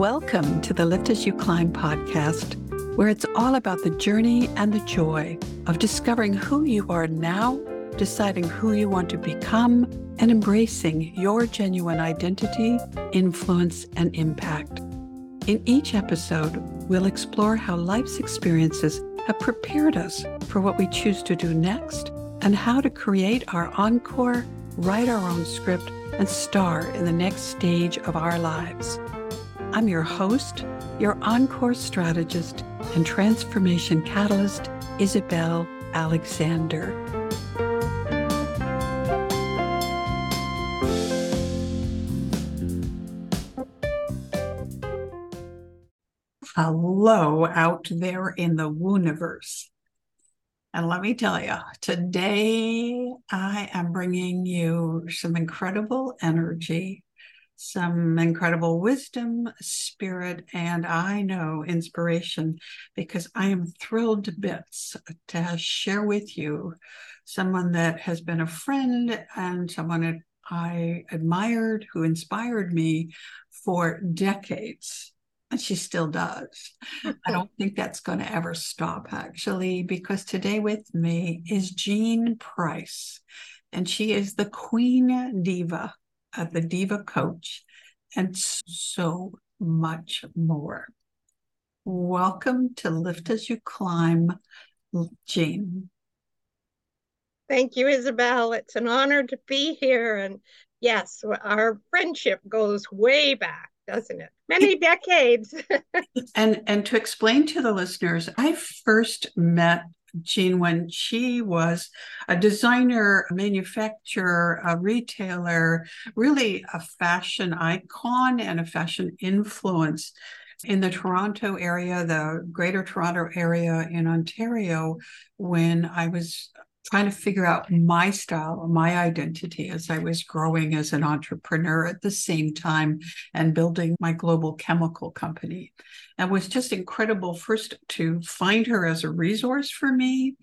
Welcome to the Lift As You Climb podcast, where it's all about the journey and the joy of discovering who you are now, deciding who you want to become, and embracing your genuine identity, influence, and impact. In each episode, we'll explore how life's experiences have prepared us for what we choose to do next and how to create our encore, write our own script, and star in the next stage of our lives. I'm your host, your encore strategist and transformation catalyst, Isabel Alexander. Hello out there in the Wooniverse. And let me tell you, today I am bringing you some incredible energy, some incredible wisdom, spirit, and I know inspiration, because I am thrilled to bits to share with you someone that has been a friend and someone that I admired, who inspired me for decades. And she still does. I don't think that's going to ever stop, actually, because today with me is Jean Price, and she is the Queen Diva of the Diva Coach and so much more. Welcome to Lift As You Climb, Jean. Thank you, Isabel. It's an honor to be here. And yes, our friendship goes way back, doesn't it? Many decades. And to explain to the listeners, I first met Jean when she was a designer, a manufacturer, a retailer, really a fashion icon and a fashion influence in the Toronto area, the Greater Toronto area in Ontario, when I was trying to figure out my style, my identity, as I was growing as an entrepreneur at the same time and building my global chemical company. And it was just incredible first to find her as a resource for me.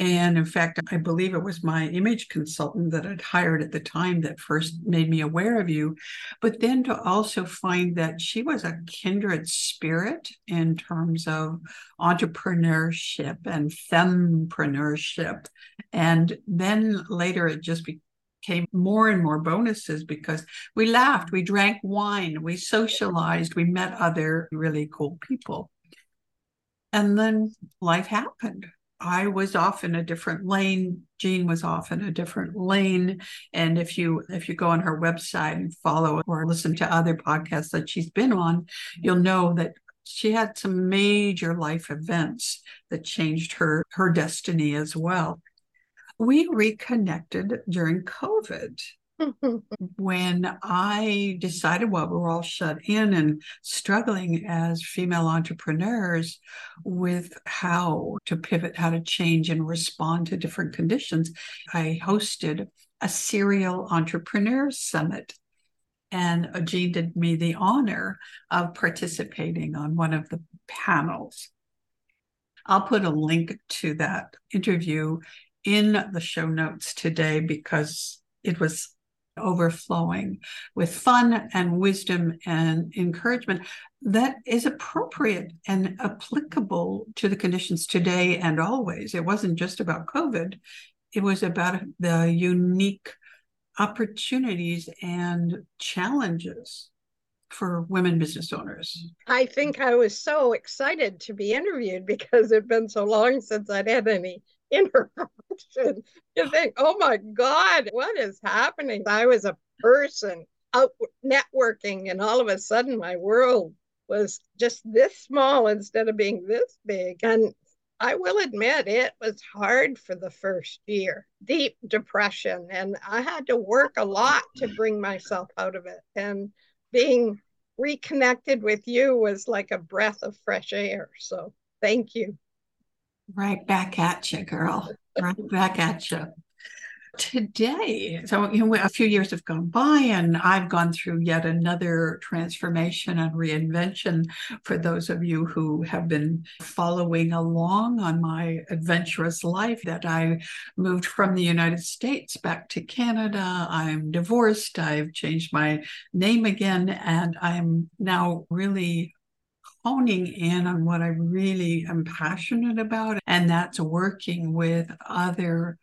And in fact, I believe it was my image consultant that I'd hired at the time that first made me aware of you. But then to also find that she was a kindred spirit in terms of entrepreneurship and fempreneurship. And then later it just became more and more bonuses, because we laughed, we drank wine, we socialized, we met other really cool people. And then life happened. I was off in a different lane. Jean was off in a different lane. And if you go on her website and follow or listen to other podcasts that she's been on, you'll know that she had some major life events that changed her destiny as well. We reconnected during COVID. When I decided, well, we're all shut in and struggling as female entrepreneurs with how to pivot, how to change and respond to different conditions, I hosted a serial entrepreneur summit. And Jean did me the honor of participating on one of the panels. I'll put a link to that interview in the show notes today, because it was overflowing with fun and wisdom and encouragement that is appropriate and applicable to the conditions today and always. It wasn't just about COVID. It was about the unique opportunities and challenges for women business owners. I think I was so excited to be interviewed, because it'd been so long since I'd had any interruption. You think, oh my God, what is happening? I was a person out networking, and all of a sudden my world was just this small instead of being this big. And I will admit, it was hard for the first year, deep depression, and I had to work a lot to bring myself out of it. And being reconnected with you was like a breath of fresh air. So thank you. Right back at you, girl. Right back at you. today. So, you know, a few years have gone by and I've gone through yet another transformation and reinvention. For those of you who have been following along on my adventurous life, that I moved from the United States back to Canada. I'm divorced. I've changed my name again, and I'm now really honing in on what I really am passionate about, and that's working with other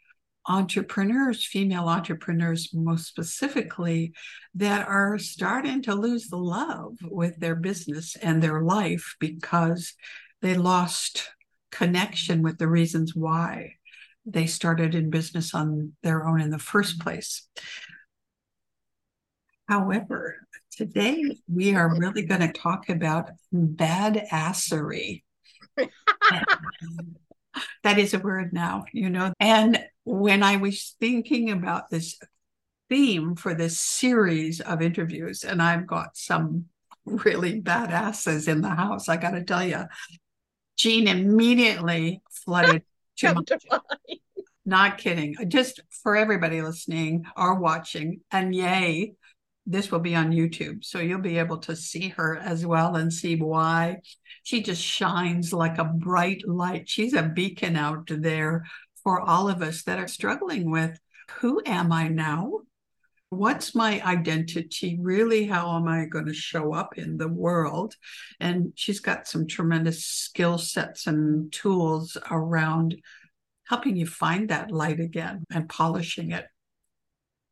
entrepreneurs, female entrepreneurs most specifically, that are starting to lose the love with their business and their life because they lost connection with the reasons why they started in business on their own in the first place. However, today we are really going to talk about badassery. That is a word now, you know. And when I was thinking about this theme for this series of interviews, and I've got some really badasses in the house, I got to tell you, Jean immediately flooded to my mind. Not kidding. Just for everybody listening or watching, and yay, this will be on YouTube, so you'll be able to see her as well and see why she just shines like a bright light. She's a beacon out there for all of us that are struggling with, who am I now? What's my identity? Really, how am I going to show up in the world? And she's got some tremendous skill sets and tools around helping you find that light again and polishing it.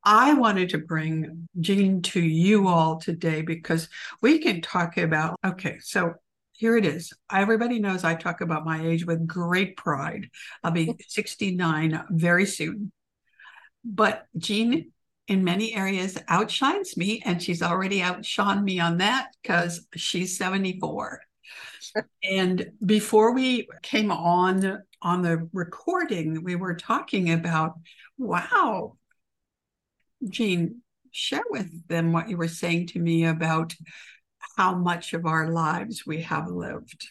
I wanted to bring Jean to you all today because we can talk about, okay, so here it is. Everybody knows I talk about my age with great pride. I'll be 69 very soon. But Jean, in many areas, outshines me, and she's already outshone me on that because she's 74. And before we came on the recording, we were talking about, wow, Jean, share with them what you were saying to me about how much of our lives we have lived.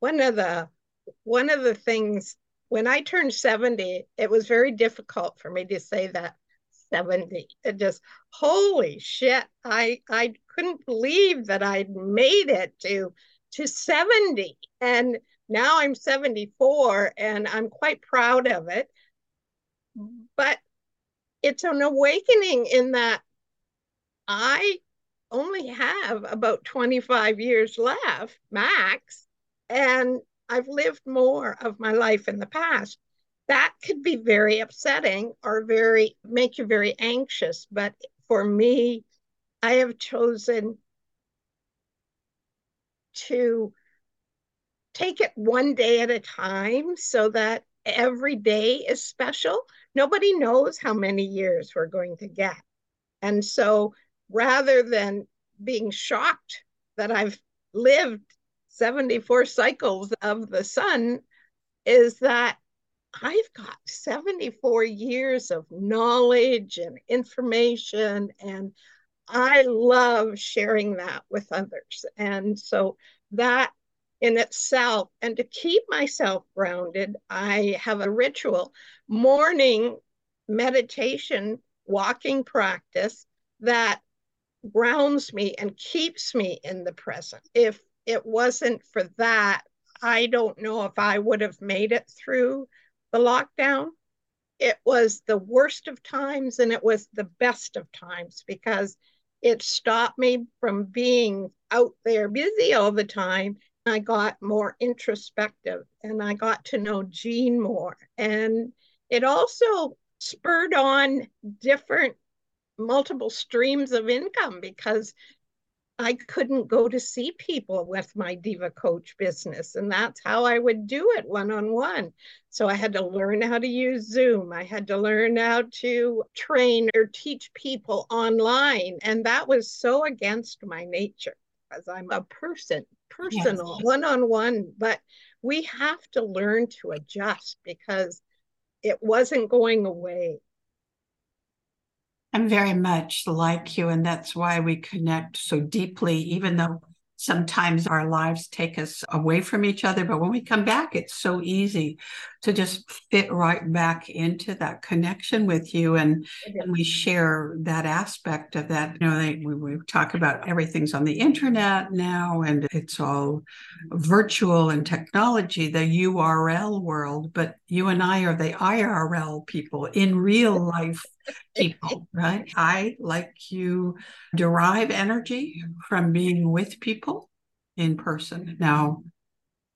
One of the things, when I turned 70, it was very difficult for me to say that 70. It just, holy shit, I couldn't believe that I'd made it to 70. And now I'm 74 and I'm quite proud of it. But it's an awakening in that I only have about 25 years left, max, and I've lived more of my life in the past. That could be very upsetting or very make you very anxious. But for me, I have chosen to take it one day at a time so that every day is special. Nobody knows how many years we're going to get. And so rather than being shocked that I've lived 74 cycles of the sun, is that I've got 74 years of knowledge and information, and I love sharing that with others. And so that in itself, and to keep myself grounded, I have a ritual, morning meditation, walking practice that grounds me and keeps me in the present. If it wasn't for that, I don't know if I would have made it through the lockdown. It was the worst of times and it was the best of times because it stopped me from being out there busy all the time. I got more introspective and I got to know Jean more. And it also spurred on different multiple streams of income because I couldn't go to see people with my Diva Coach business. And that's how I would do it one-on-one. So I had to learn how to use Zoom. I had to learn how to train or teach people online. And that was so against my nature because I'm a person. Personal, yes. One-on-one, but we have to learn to adjust because it wasn't going away. I'm very much like you, and that's why we connect so deeply, even though Sometimes our lives take us away from each other, but when we come back, it's so easy to just fit right back into that connection with you. And we share that aspect of that. You know, we talk about everything's on the internet now, and it's all virtual and technology, the URL world, but you and I are the IRL people, in real life people, right? I, like you, derive energy from being with people in person. Now,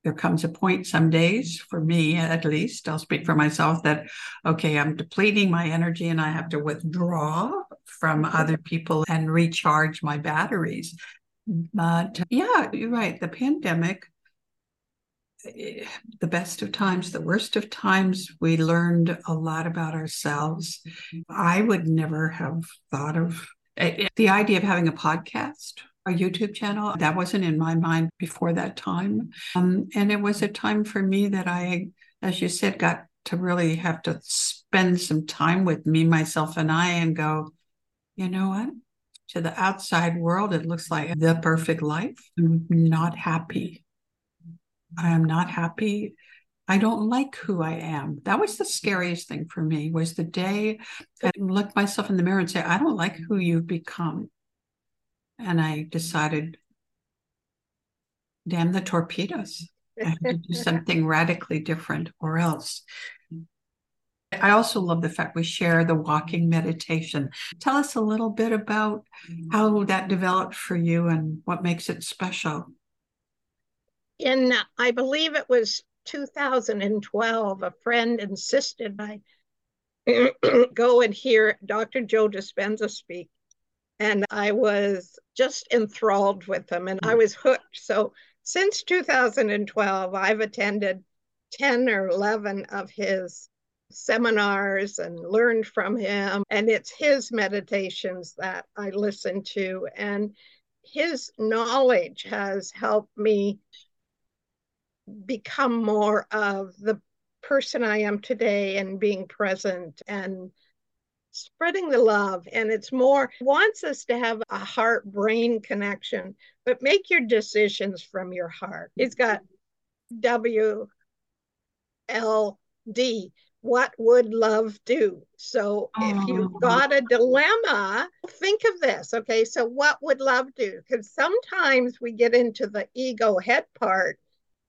there comes a point some days, for me at least, I'll speak for myself, that, okay, I'm depleting my energy and I have to withdraw from other people and recharge my batteries. But yeah, you're right. The pandemic, the best of times, the worst of times, we learned a lot about ourselves. I would never have thought of the idea of having a podcast, a YouTube channel. That wasn't in my mind before that time. And it was a time for me that I, as you said, got to really have to spend some time with me, myself, and I, and go, you know what? To the outside world, it looks like the perfect life. I'm not happy. I am not happy. I don't like who I am. That was the scariest thing for me, was the day I looked myself in the mirror and say, I don't like who you've become. And I decided, damn the torpedoes. I have to do something radically different or else. I also love the fact we share the walking meditation. Tell us a little bit about how that developed for you and what makes it special. In, I believe it was 2012, a friend insisted I go and hear Dr. Joe Dispenza speak. And I was just enthralled with them and I was hooked. So since 2012, I've attended 10 or 11 of his seminars and learned from him. And it's his meditations that I listen to. And his knowledge has helped me become more of the person I am today and being present and spreading the love. And it's more, wants us to have a heart-brain connection, but make your decisions from your heart. It's got WLD. What would love do? So if you've got a dilemma, think of this. Okay, so what would love do? Because sometimes we get into the ego head part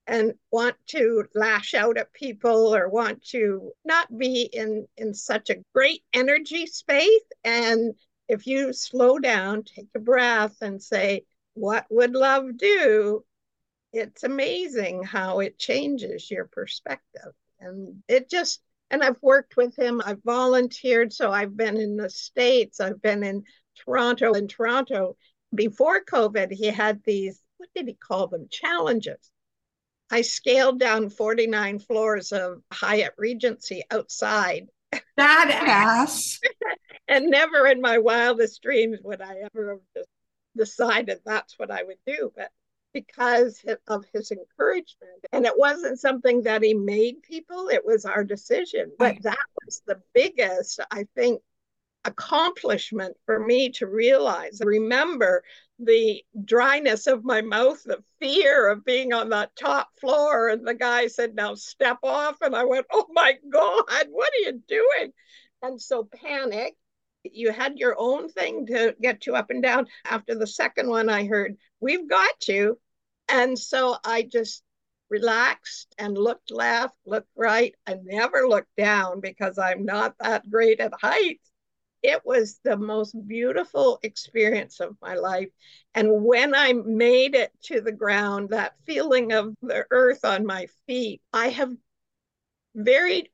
and want to lash out at people or want to not be in such a great energy space. And if you slow down, take a breath and say, what would love do? It's amazing how it changes your perspective. And it just, and I've worked with him. I've volunteered. So I've been in the States. I've been in Toronto. In Toronto, before COVID, he had these, what did he call them? Challenges. I scaled down 49 floors of Hyatt Regency outside. Badass. And never in my wildest dreams would I ever have just decided that's what I would do. But because of his encouragement. And it wasn't something that he made people, it was our decision. But that was the biggest, I think, accomplishment for me to realize. Remember the dryness of my mouth, the fear of being on that top floor. And the guy said, now step off. And I went, oh my God, what are you doing? And so panic. You had your own thing to get you up and down. After the second one, I heard, we've got you. And so I just relaxed and looked left, looked right. I never looked down because I'm not that great at heights. It was the most beautiful experience of my life. And when I made it to the ground, that feeling of the earth on my feet, I have very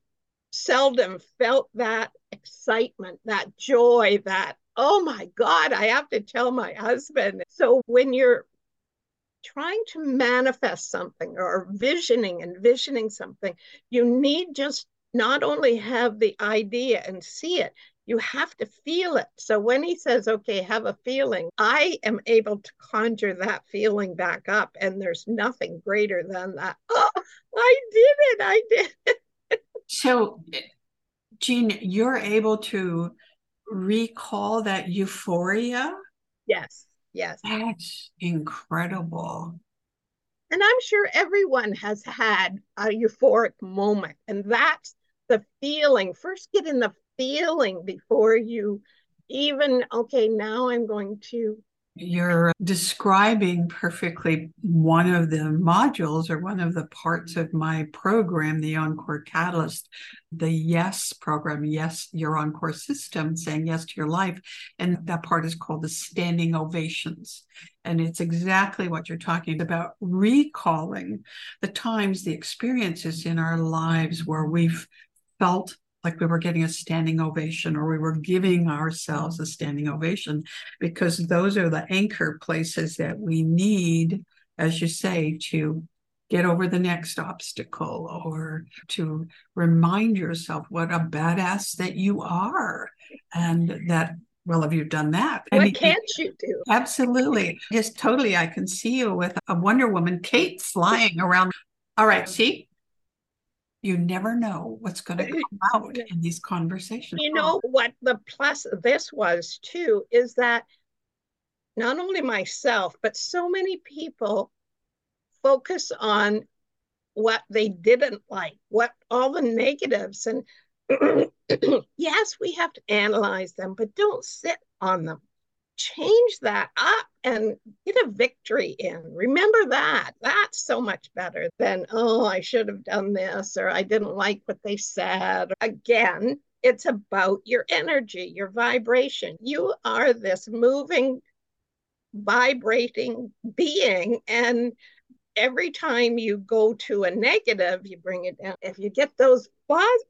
seldom felt that excitement, that joy, that, oh my God, I have to tell my husband. So when you're trying to manifest something or envisioning something, you need just not only have the idea and see it, you have to feel it. So when he says, okay, have a feeling, I am able to conjure that feeling back up. And there's nothing greater than that. Oh, I did it. So, Jean, you're able to recall that euphoria? Yes. Yes. That's incredible. And I'm sure everyone has had a euphoric moment. And that's the feeling. First get in the feeling before you even, okay, now I'm going to. You're describing perfectly one of the modules or one of the parts of my program, the Encore Catalyst, the YES program, yes, your Encore system, saying yes to your life. And that part is called the Standing Ovations. And it's exactly what you're talking about, recalling the times, the experiences in our lives where we've felt like we were getting a standing ovation or we were giving ourselves a standing ovation, because those are the anchor places that we need, as you say, to get over the next obstacle or to remind yourself what a badass that you are. And that, well, have you done that? What can't you do? Absolutely. Just totally. I can see you with a Wonder Woman cape flying around. All right. See? You never know what's going to come out in these conversations. You know what the plus of this was too, is that not only myself, but so many people focus on what they didn't like, what all the negatives. And yes, we have to analyze them, but don't sit on them. Change that up and get a victory in. Remember that. That's so much better than, oh, I should have done this, or I didn't like what they said. Again, it's about your energy, your vibration. You are this moving, vibrating being. And every time you go to a negative, you bring it down. If you get those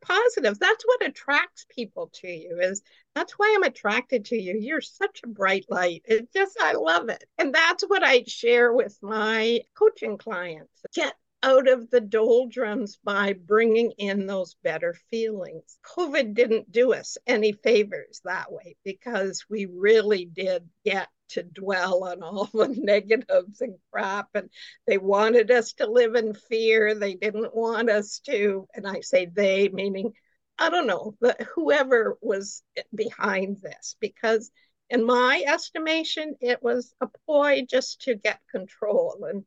positives, that's what attracts people to you. Is that's why I'm attracted to you. You're such a bright light. It's just, I love it. And that's what I share with my coaching clients. Get out of the doldrums by bringing in those better feelings. COVID didn't do us any favors that way, because we really did get to dwell on all the negatives and crap. And they wanted us to live in fear. They didn't want us to. And I say they, meaning, I don't know, but whoever was behind this, because in my estimation, it was a ploy just to get control. And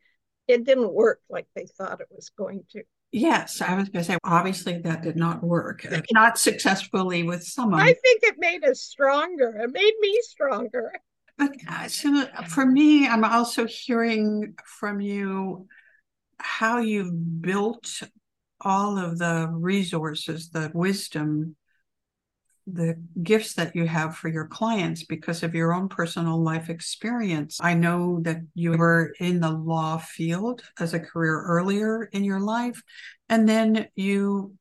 it didn't work like they thought it was going to. Yes, I was going to say, obviously that did not work. Not successfully with someone. I think it made us stronger. It made me stronger. But so for me, I'm also hearing from you how you've built all of the resources, the wisdom, the gifts that you have for your clients because of your own personal life experience. I know that you were in the law field as a career earlier in your life, and then you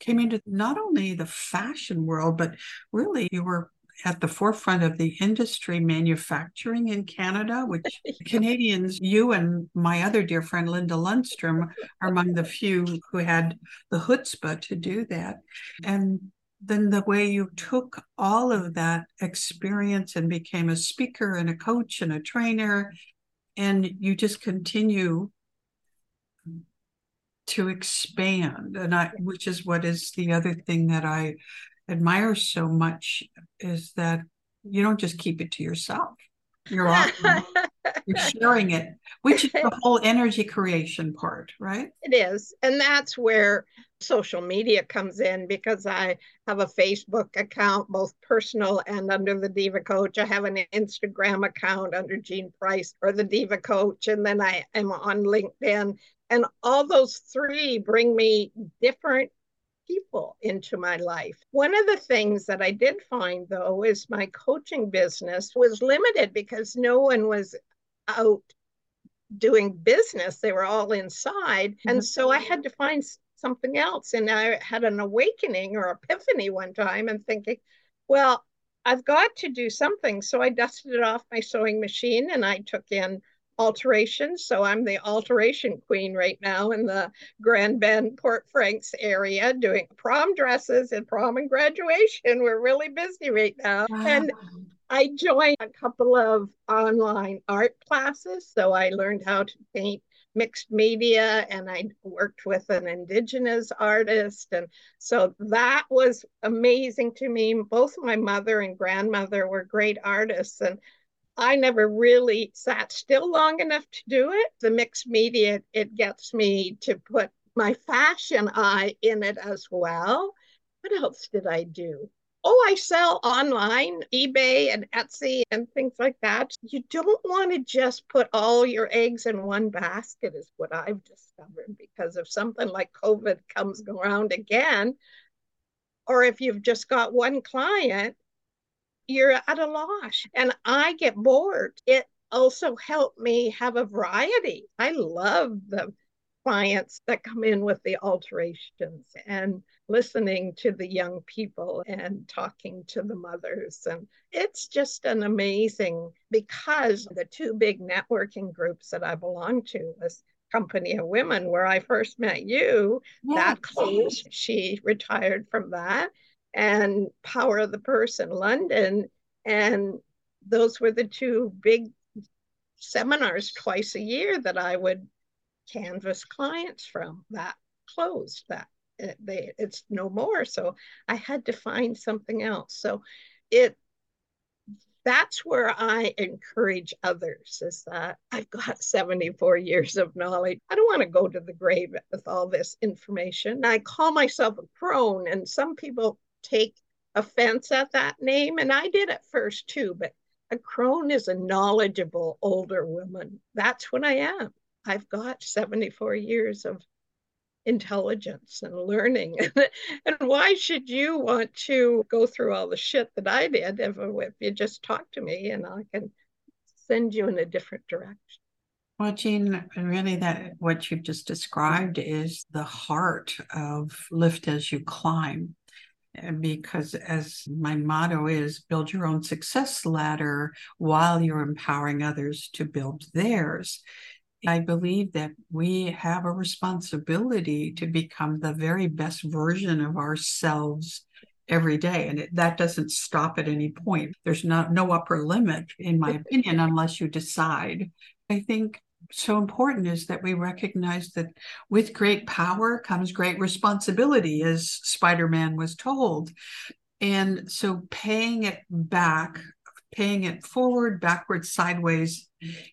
came into not only the fashion world, but really you were at the forefront of the industry manufacturing in Canada, which Canadians, you and my other dear friend, Linda Lundstrom, are among the few who had the chutzpah to do that. And then the way you took all of that experience and became a speaker and a coach and a trainer, and you just continue to expand. And which is what is the other thing that I admire so much, is that you don't just keep it to yourself. You're often you're sharing it, which is the whole energy creation part, right? It is. And that's where social media comes in, because I have a Facebook account, both personal and under The Diva Coach. I have an Instagram account under Jean Price or The Diva Coach. And then I am on LinkedIn. And all those three bring me different people into my life. One of the things that I did find, though, is my coaching business was limited because no one was out doing business. They were all inside. And so I had to find something else. And I had an awakening or epiphany one time and thinking, well, I've got to do something. So I dusted it off my sewing machine and I took in alterations. So I'm the alteration queen right now in the Grand Bend, Port Franks area, doing prom dresses and prom and graduation. We're really busy right now. Wow. And I joined a couple of online art classes. So I learned how to paint mixed media, and I worked with an Indigenous artist. And so that was amazing to me. Both my mother and grandmother were great artists, and I never really sat still long enough to do it. The mixed media, it gets me to put my fashion eye in it as well. What else did I do? Oh, I sell online, eBay and Etsy and things like that. You don't want to just put all your eggs in one basket is what I've discovered, because if something like COVID comes around again, or if you've just got one client, you're at a loss. And I get bored. It also helped me have a variety. I love the clients that come in with the alterations and listening to the young people and talking to the mothers. And it's just an amazing, because the two big networking groups that I belong to, this Company of Women, where I first met you, yes, that closed. She retired from that. And Power of the Purse in London. And those were the two big seminars twice a year that I would canvas clients from. That closed, that it's no more. So I had to find something else. So that's where I encourage others, is that I've got 74 years of knowledge. I don't want to go to the grave with all this information. I call myself a crone, and some people take offense at that name. And I did at first too, but a crone is a knowledgeable older woman. That's what I am. I've got 74 years of intelligence and learning. And why should you want to go through all the shit that I did if you just talk to me and I can send you in a different direction? Well, Jean, really that what you've just described is the heart of Lift As You Climb. Because as my motto is, build your own success ladder while you're empowering others to build theirs. I believe that we have a responsibility to become the very best version of ourselves every day. And that doesn't stop at any point. There's no upper limit, in my opinion, unless you decide. I think so important is that we recognize that with great power comes great responsibility, as Spider-Man was told. And so paying it back, paying it forward, backwards, sideways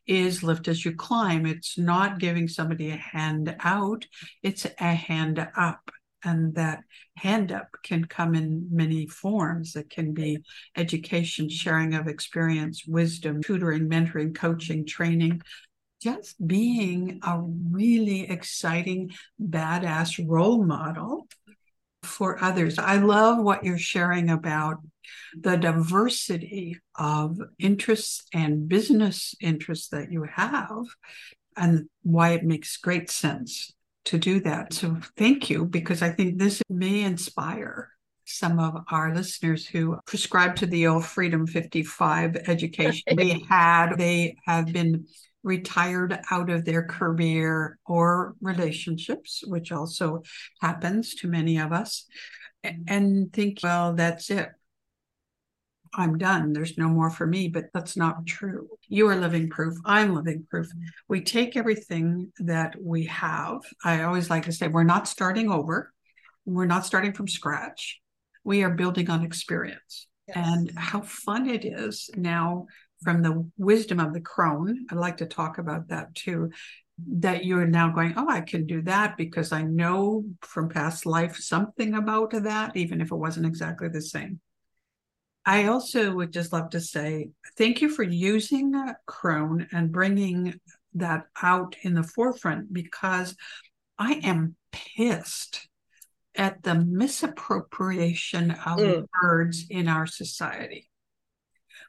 is Lift As You Climb. It's not giving somebody a hand out, it's a hand up. And that hand up can come in many forms. It can be education, sharing of experience, wisdom, tutoring, mentoring, coaching, training, just being a really exciting, badass role model for others. I love what you're sharing about the diversity of interests and business interests that you have and why it makes great sense to do that. So thank you, because I think this may inspire some of our listeners who prescribe to the old Freedom 55 education they have been retired out of their career or relationships, which also happens to many of us, and think, well, that's it. I'm done. There's no more for me, but that's not true. You are living proof. I'm living proof. We take everything that we have. I always like to say, we're not starting over. We're not starting from scratch. We are building on experience. Yes. And how fun it is now from the wisdom of the crone. I'd like to talk about that too, that you're now going, oh, I can do that because I know from past life something about that, even if it wasn't exactly the same. I also would just love to say thank you for using crone and bringing that out in the forefront, because I am pissed at the misappropriation of words in our society.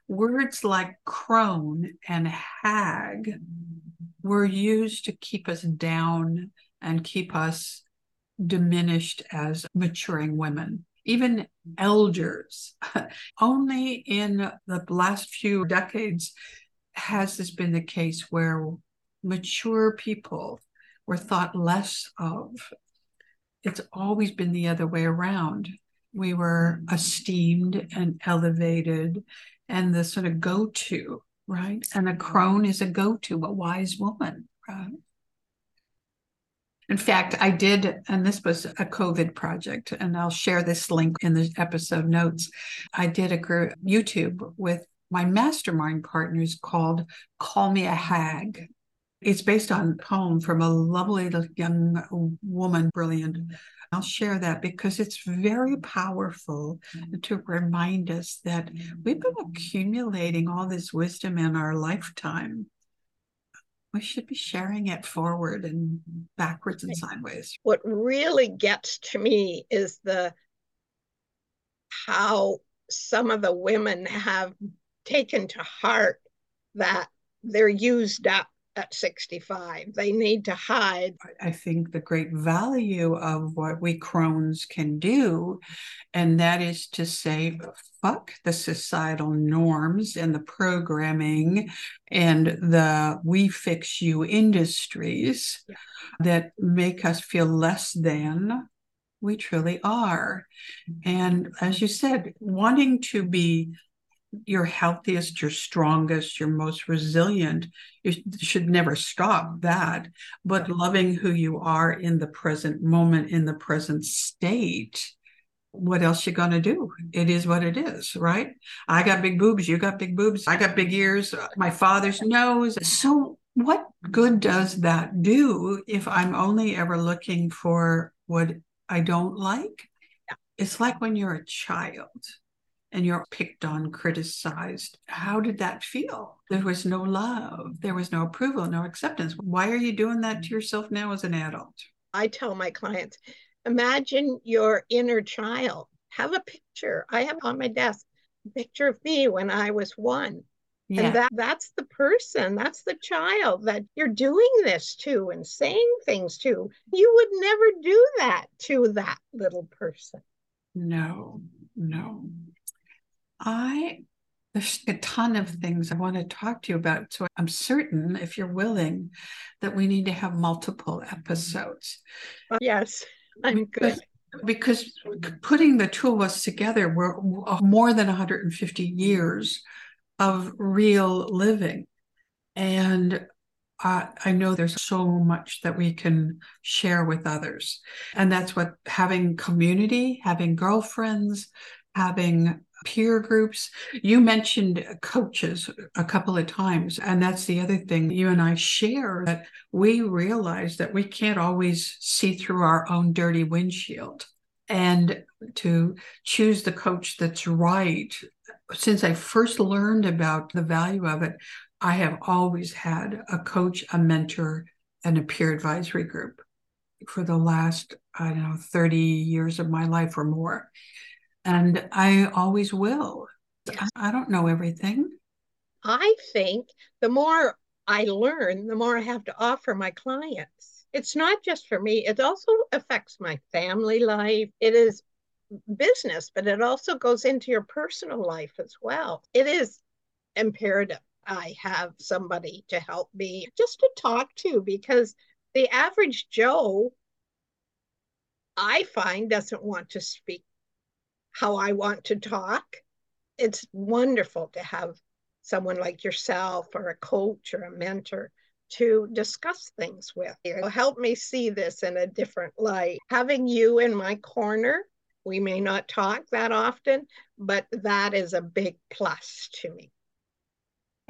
Words like crone and hag were used to keep us down and keep us diminished as maturing women. Even elders, only in the last few decades has this been the case where mature people were thought less of. It's always been the other way around. We were esteemed and elevated and the sort of go-to, right? And a crone is a go-to, a wise woman, right? In fact, I did, and this was a COVID project, and I'll share this link in the episode notes. I did a YouTube with my mastermind partners called Call Me a Hag. It's based on a poem from a lovely young woman, brilliant. I'll share that because it's very powerful to remind us that we've been accumulating all this wisdom in our lifetime. We should be sharing it forward and backwards and sideways. What really gets to me is how some of the women have taken to heart that they're used up at 65. They need to hide. I think the great value of what we crones can do, and that is to say, fuck the societal norms and the programming and the we fix you industries that make us feel less than we truly are. And as you said, wanting to be your healthiest, your strongest, your most resilient, you should never stop that. But loving who you are in the present moment, in the present state, what else you going to do? It is what it is, right? I got big boobs. You got big boobs. I got big ears. My father's nose. So what good does that do if I'm only ever looking for what I don't like? It's like when you're a child and you're picked on, criticized. How did that feel? There was no love. There was no approval, no acceptance. Why are you doing that to yourself now as an adult? I tell my clients, imagine your inner child. Have a picture. I have on my desk a picture of me when I was one. Yeah. And that's the person, that's the child that you're doing this to and saying things to. You would never do that to that little person. No. There's a ton of things I want to talk to you about. So I'm certain, if you're willing, that we need to have multiple episodes. Yes, I'm good. Because putting the two of us together, we're more than 150 years of real living. And I know there's so much that we can share with others. And that's what having community, having girlfriends, having peer groups. You mentioned coaches a couple of times, and that's the other thing you and I share, that we realize that we can't always see through our own dirty windshield, and to choose the coach that's right. Since I first learned about the value of it, I have always had a coach, a mentor, and a peer advisory group for the last, 30 years of my life or more. And I always will. I don't know everything. I think the more I learn, the more I have to offer my clients. It's not just for me. It also affects my family life. It is business, but it also goes into your personal life as well. It is imperative I have somebody to help me, just to talk to, because the average Joe, I find, doesn't want to speak how I want to talk. It's wonderful to have someone like yourself or a coach or a mentor to discuss things with. It'll help me see this in a different light. Having you in my corner, we may not talk that often, but that is a big plus to me.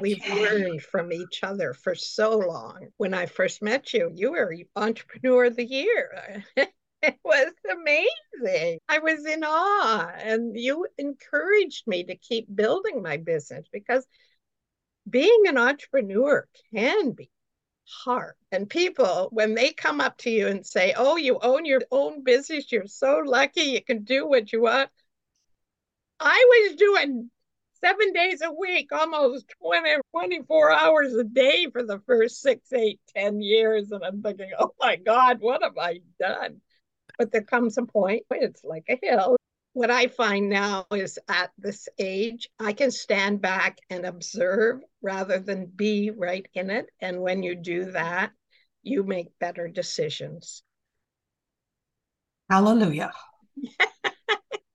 We've learned from each other for so long. When I first met you, you were Entrepreneur of the Year. It was amazing. I was in awe, and you encouraged me to keep building my business, because being an entrepreneur can be hard. And people, when they come up to you and say, oh, you own your own business, you're so lucky, you can do what you want. I was doing 7 days a week, almost 24 hours a day for the first 6, 8, 10 years. And I'm thinking, oh my God, what have I done? But there comes a point where it's like a hill. What I find now is at this age, I can stand back and observe rather than be right in it. And when you do that, you make better decisions. Hallelujah.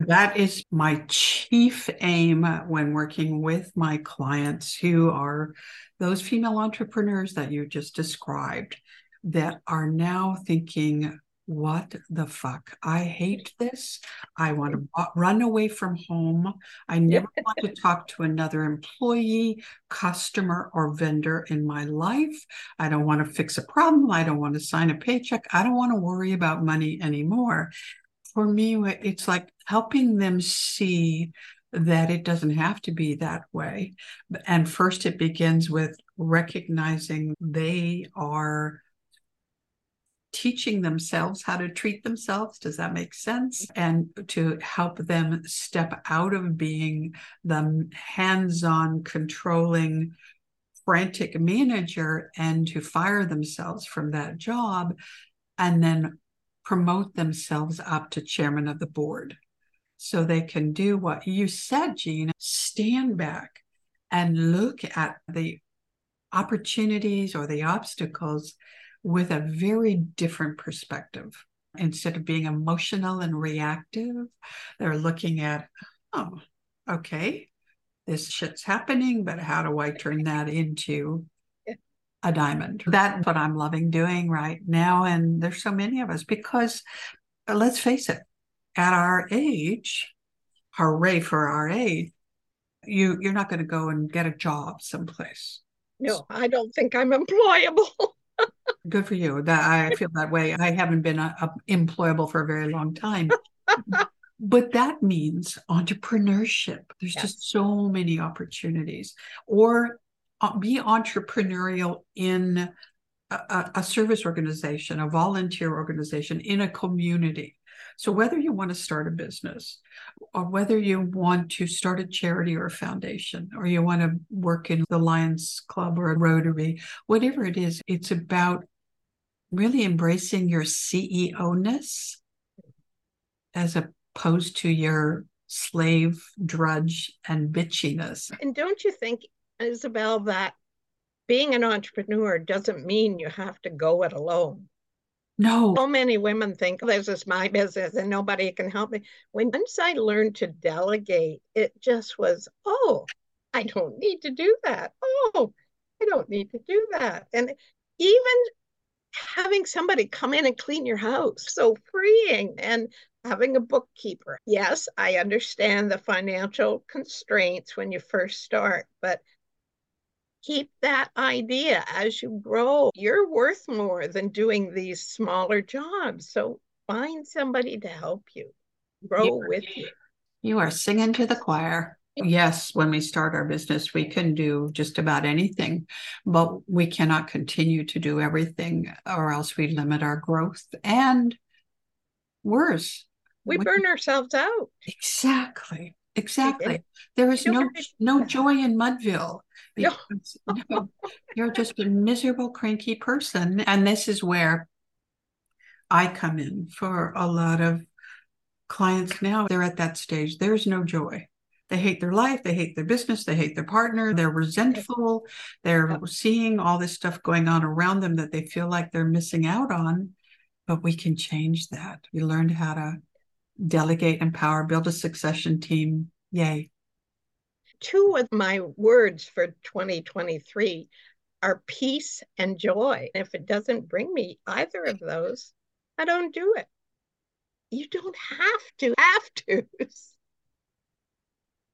That is my chief aim when working with my clients, who are those female entrepreneurs that you just described, that are now thinking, what the fuck? I hate this. I want to run away from home. I never want to talk to another employee, customer, or vendor in my life. I don't want to fix a problem. I don't want to sign a paycheck. I don't want to worry about money anymore. For me, it's like helping them see that it doesn't have to be that way. And first, it begins with recognizing they are teaching themselves how to treat themselves. Does that make sense? And to help them step out of being the hands-on, controlling, frantic manager and to fire themselves from that job and then promote themselves up to chairman of the board. So they can do what you said, Jean, stand back and look at the opportunities or the obstacles with a very different perspective. Instead of being emotional and reactive, they're looking at, oh, okay, this shit's happening, but how do I turn that into a diamond? That's what I'm loving doing right now. And there's so many of us because, let's face it, at our age, hooray for our age, you're not going to go and get a job someplace. No, I don't think I'm employable. Good for you. I feel that way. I haven't been employable for a very long time. But that means entrepreneurship. There's just so many opportunities. Or be entrepreneurial in a service organization, a volunteer organization, in a community. So whether you want to start a business or whether you want to start a charity or a foundation, or you want to work in the Lions Club or a Rotary, whatever it is, it's about really embracing your CEO-ness as opposed to your slave, drudge, and bitchiness. And don't you think, Isabel, that being an entrepreneur doesn't mean you have to go it alone? No. So many women think this is my business and nobody can help me. Once I learned to delegate, it just was, oh, I don't need to do that. Oh, I don't need to do that. And even having somebody come in and clean your house, so freeing, and having a bookkeeper. Yes, I understand the financial constraints when you first start, but keep that idea as you grow. You're worth more than doing these smaller jobs. So find somebody to help you grow with you. You are singing to the choir. Yes, when we start our business, we can do just about anything, but we cannot continue to do everything or else we limit our growth. And worse, we burn ourselves out. Exactly. Exactly. There is no joy in Mudville. Because, you're just a miserable, cranky person. And this is where I come in for a lot of clients now. They're at that stage. There's no joy. They hate their life. They hate their business. They hate their partner. They're resentful. They're seeing all this stuff going on around them that they feel like they're missing out on. But we can change that. We learned how to delegate, empower, build a succession team. Yay. Two of my words for 2023 are peace and joy. If it doesn't bring me either of those, I don't do it. You don't have to.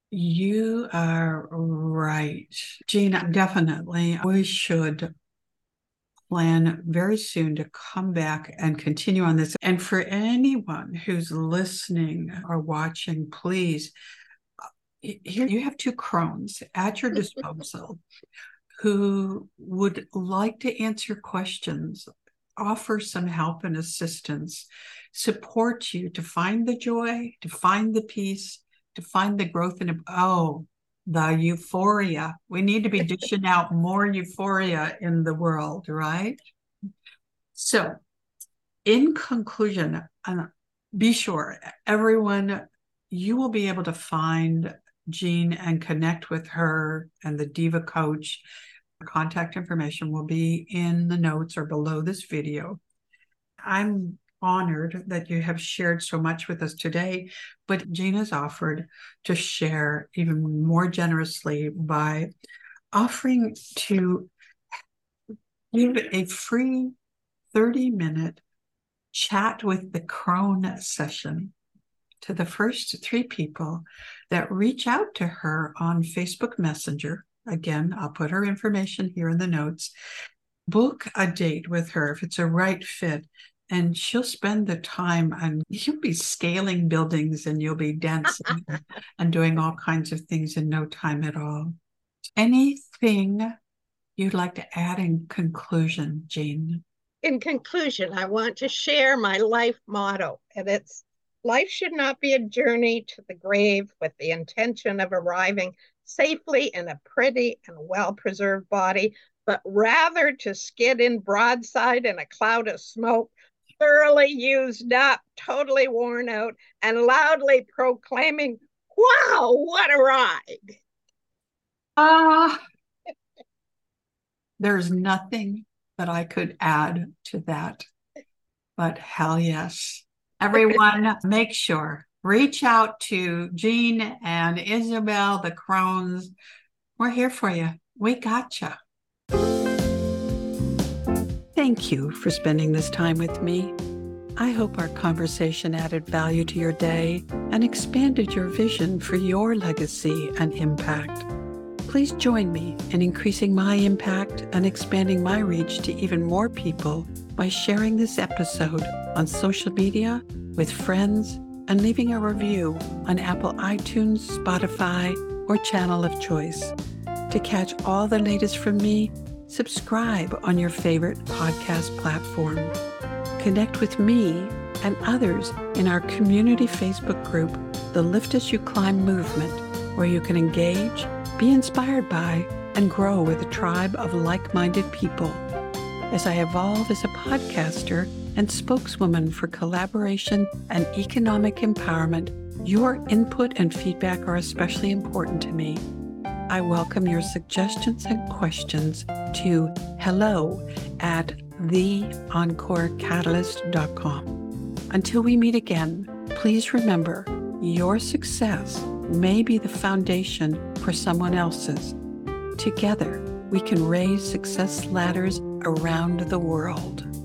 You are right. Jean, definitely. We should plan very soon to come back and continue on this. And for anyone who's listening or watching, please, here you have two crones at your disposal who would like to answer questions, offer some help and assistance, support you to find the joy, to find the peace, to find the growth in the euphoria. We need to be dishing out more euphoria in the world, right? So in conclusion, be sure, everyone, you will be able to find Jean and connect with her and the Diva Coach. Contact information will be in the notes or below this video. I'm honored that you have shared so much with us today, but Jean has offered to share even more generously by offering to give a free 30-minute chat with the crone session to the first 3 people that reach out to her on Facebook Messenger. Again, I'll put her information here in the notes. Book a date with her if it's a right fit, and she'll spend the time, and you'll be scaling buildings and you'll be dancing and doing all kinds of things in no time at all. Anything you'd like to add in conclusion, Jean? In conclusion, I want to share my life motto, and it's: life should not be a journey to the grave with the intention of arriving safely in a pretty and well-preserved body, but rather to skid in broadside in a cloud of smoke, thoroughly used up, totally worn out, and loudly proclaiming, "Wow, what a ride!" There's nothing that I could add to that, but hell yes. Everyone, make sure, reach out to Jean and Isabel, the Crones. We're here for you. We gotcha. Thank you for spending this time with me. I hope our conversation added value to your day and expanded your vision for your legacy and impact. Please join me in increasing my impact and expanding my reach to even more people by sharing this episode on social media with friends and leaving a review on Apple iTunes, Spotify, or channel of choice. To catch all the latest from me, subscribe on your favorite podcast platform. Connect with me and others in our community Facebook group, the Lift As You Climb Movement, where you can engage, be inspired by, and grow with a tribe of like-minded people. As I evolve as a podcaster and spokeswoman for collaboration and economic empowerment, your input and feedback are especially important to me. I welcome your suggestions and questions to hello@theencorecatalyst.com. Until we meet again, please remember, your success may be the foundation for someone else's. Together, we can raise success ladders around the world.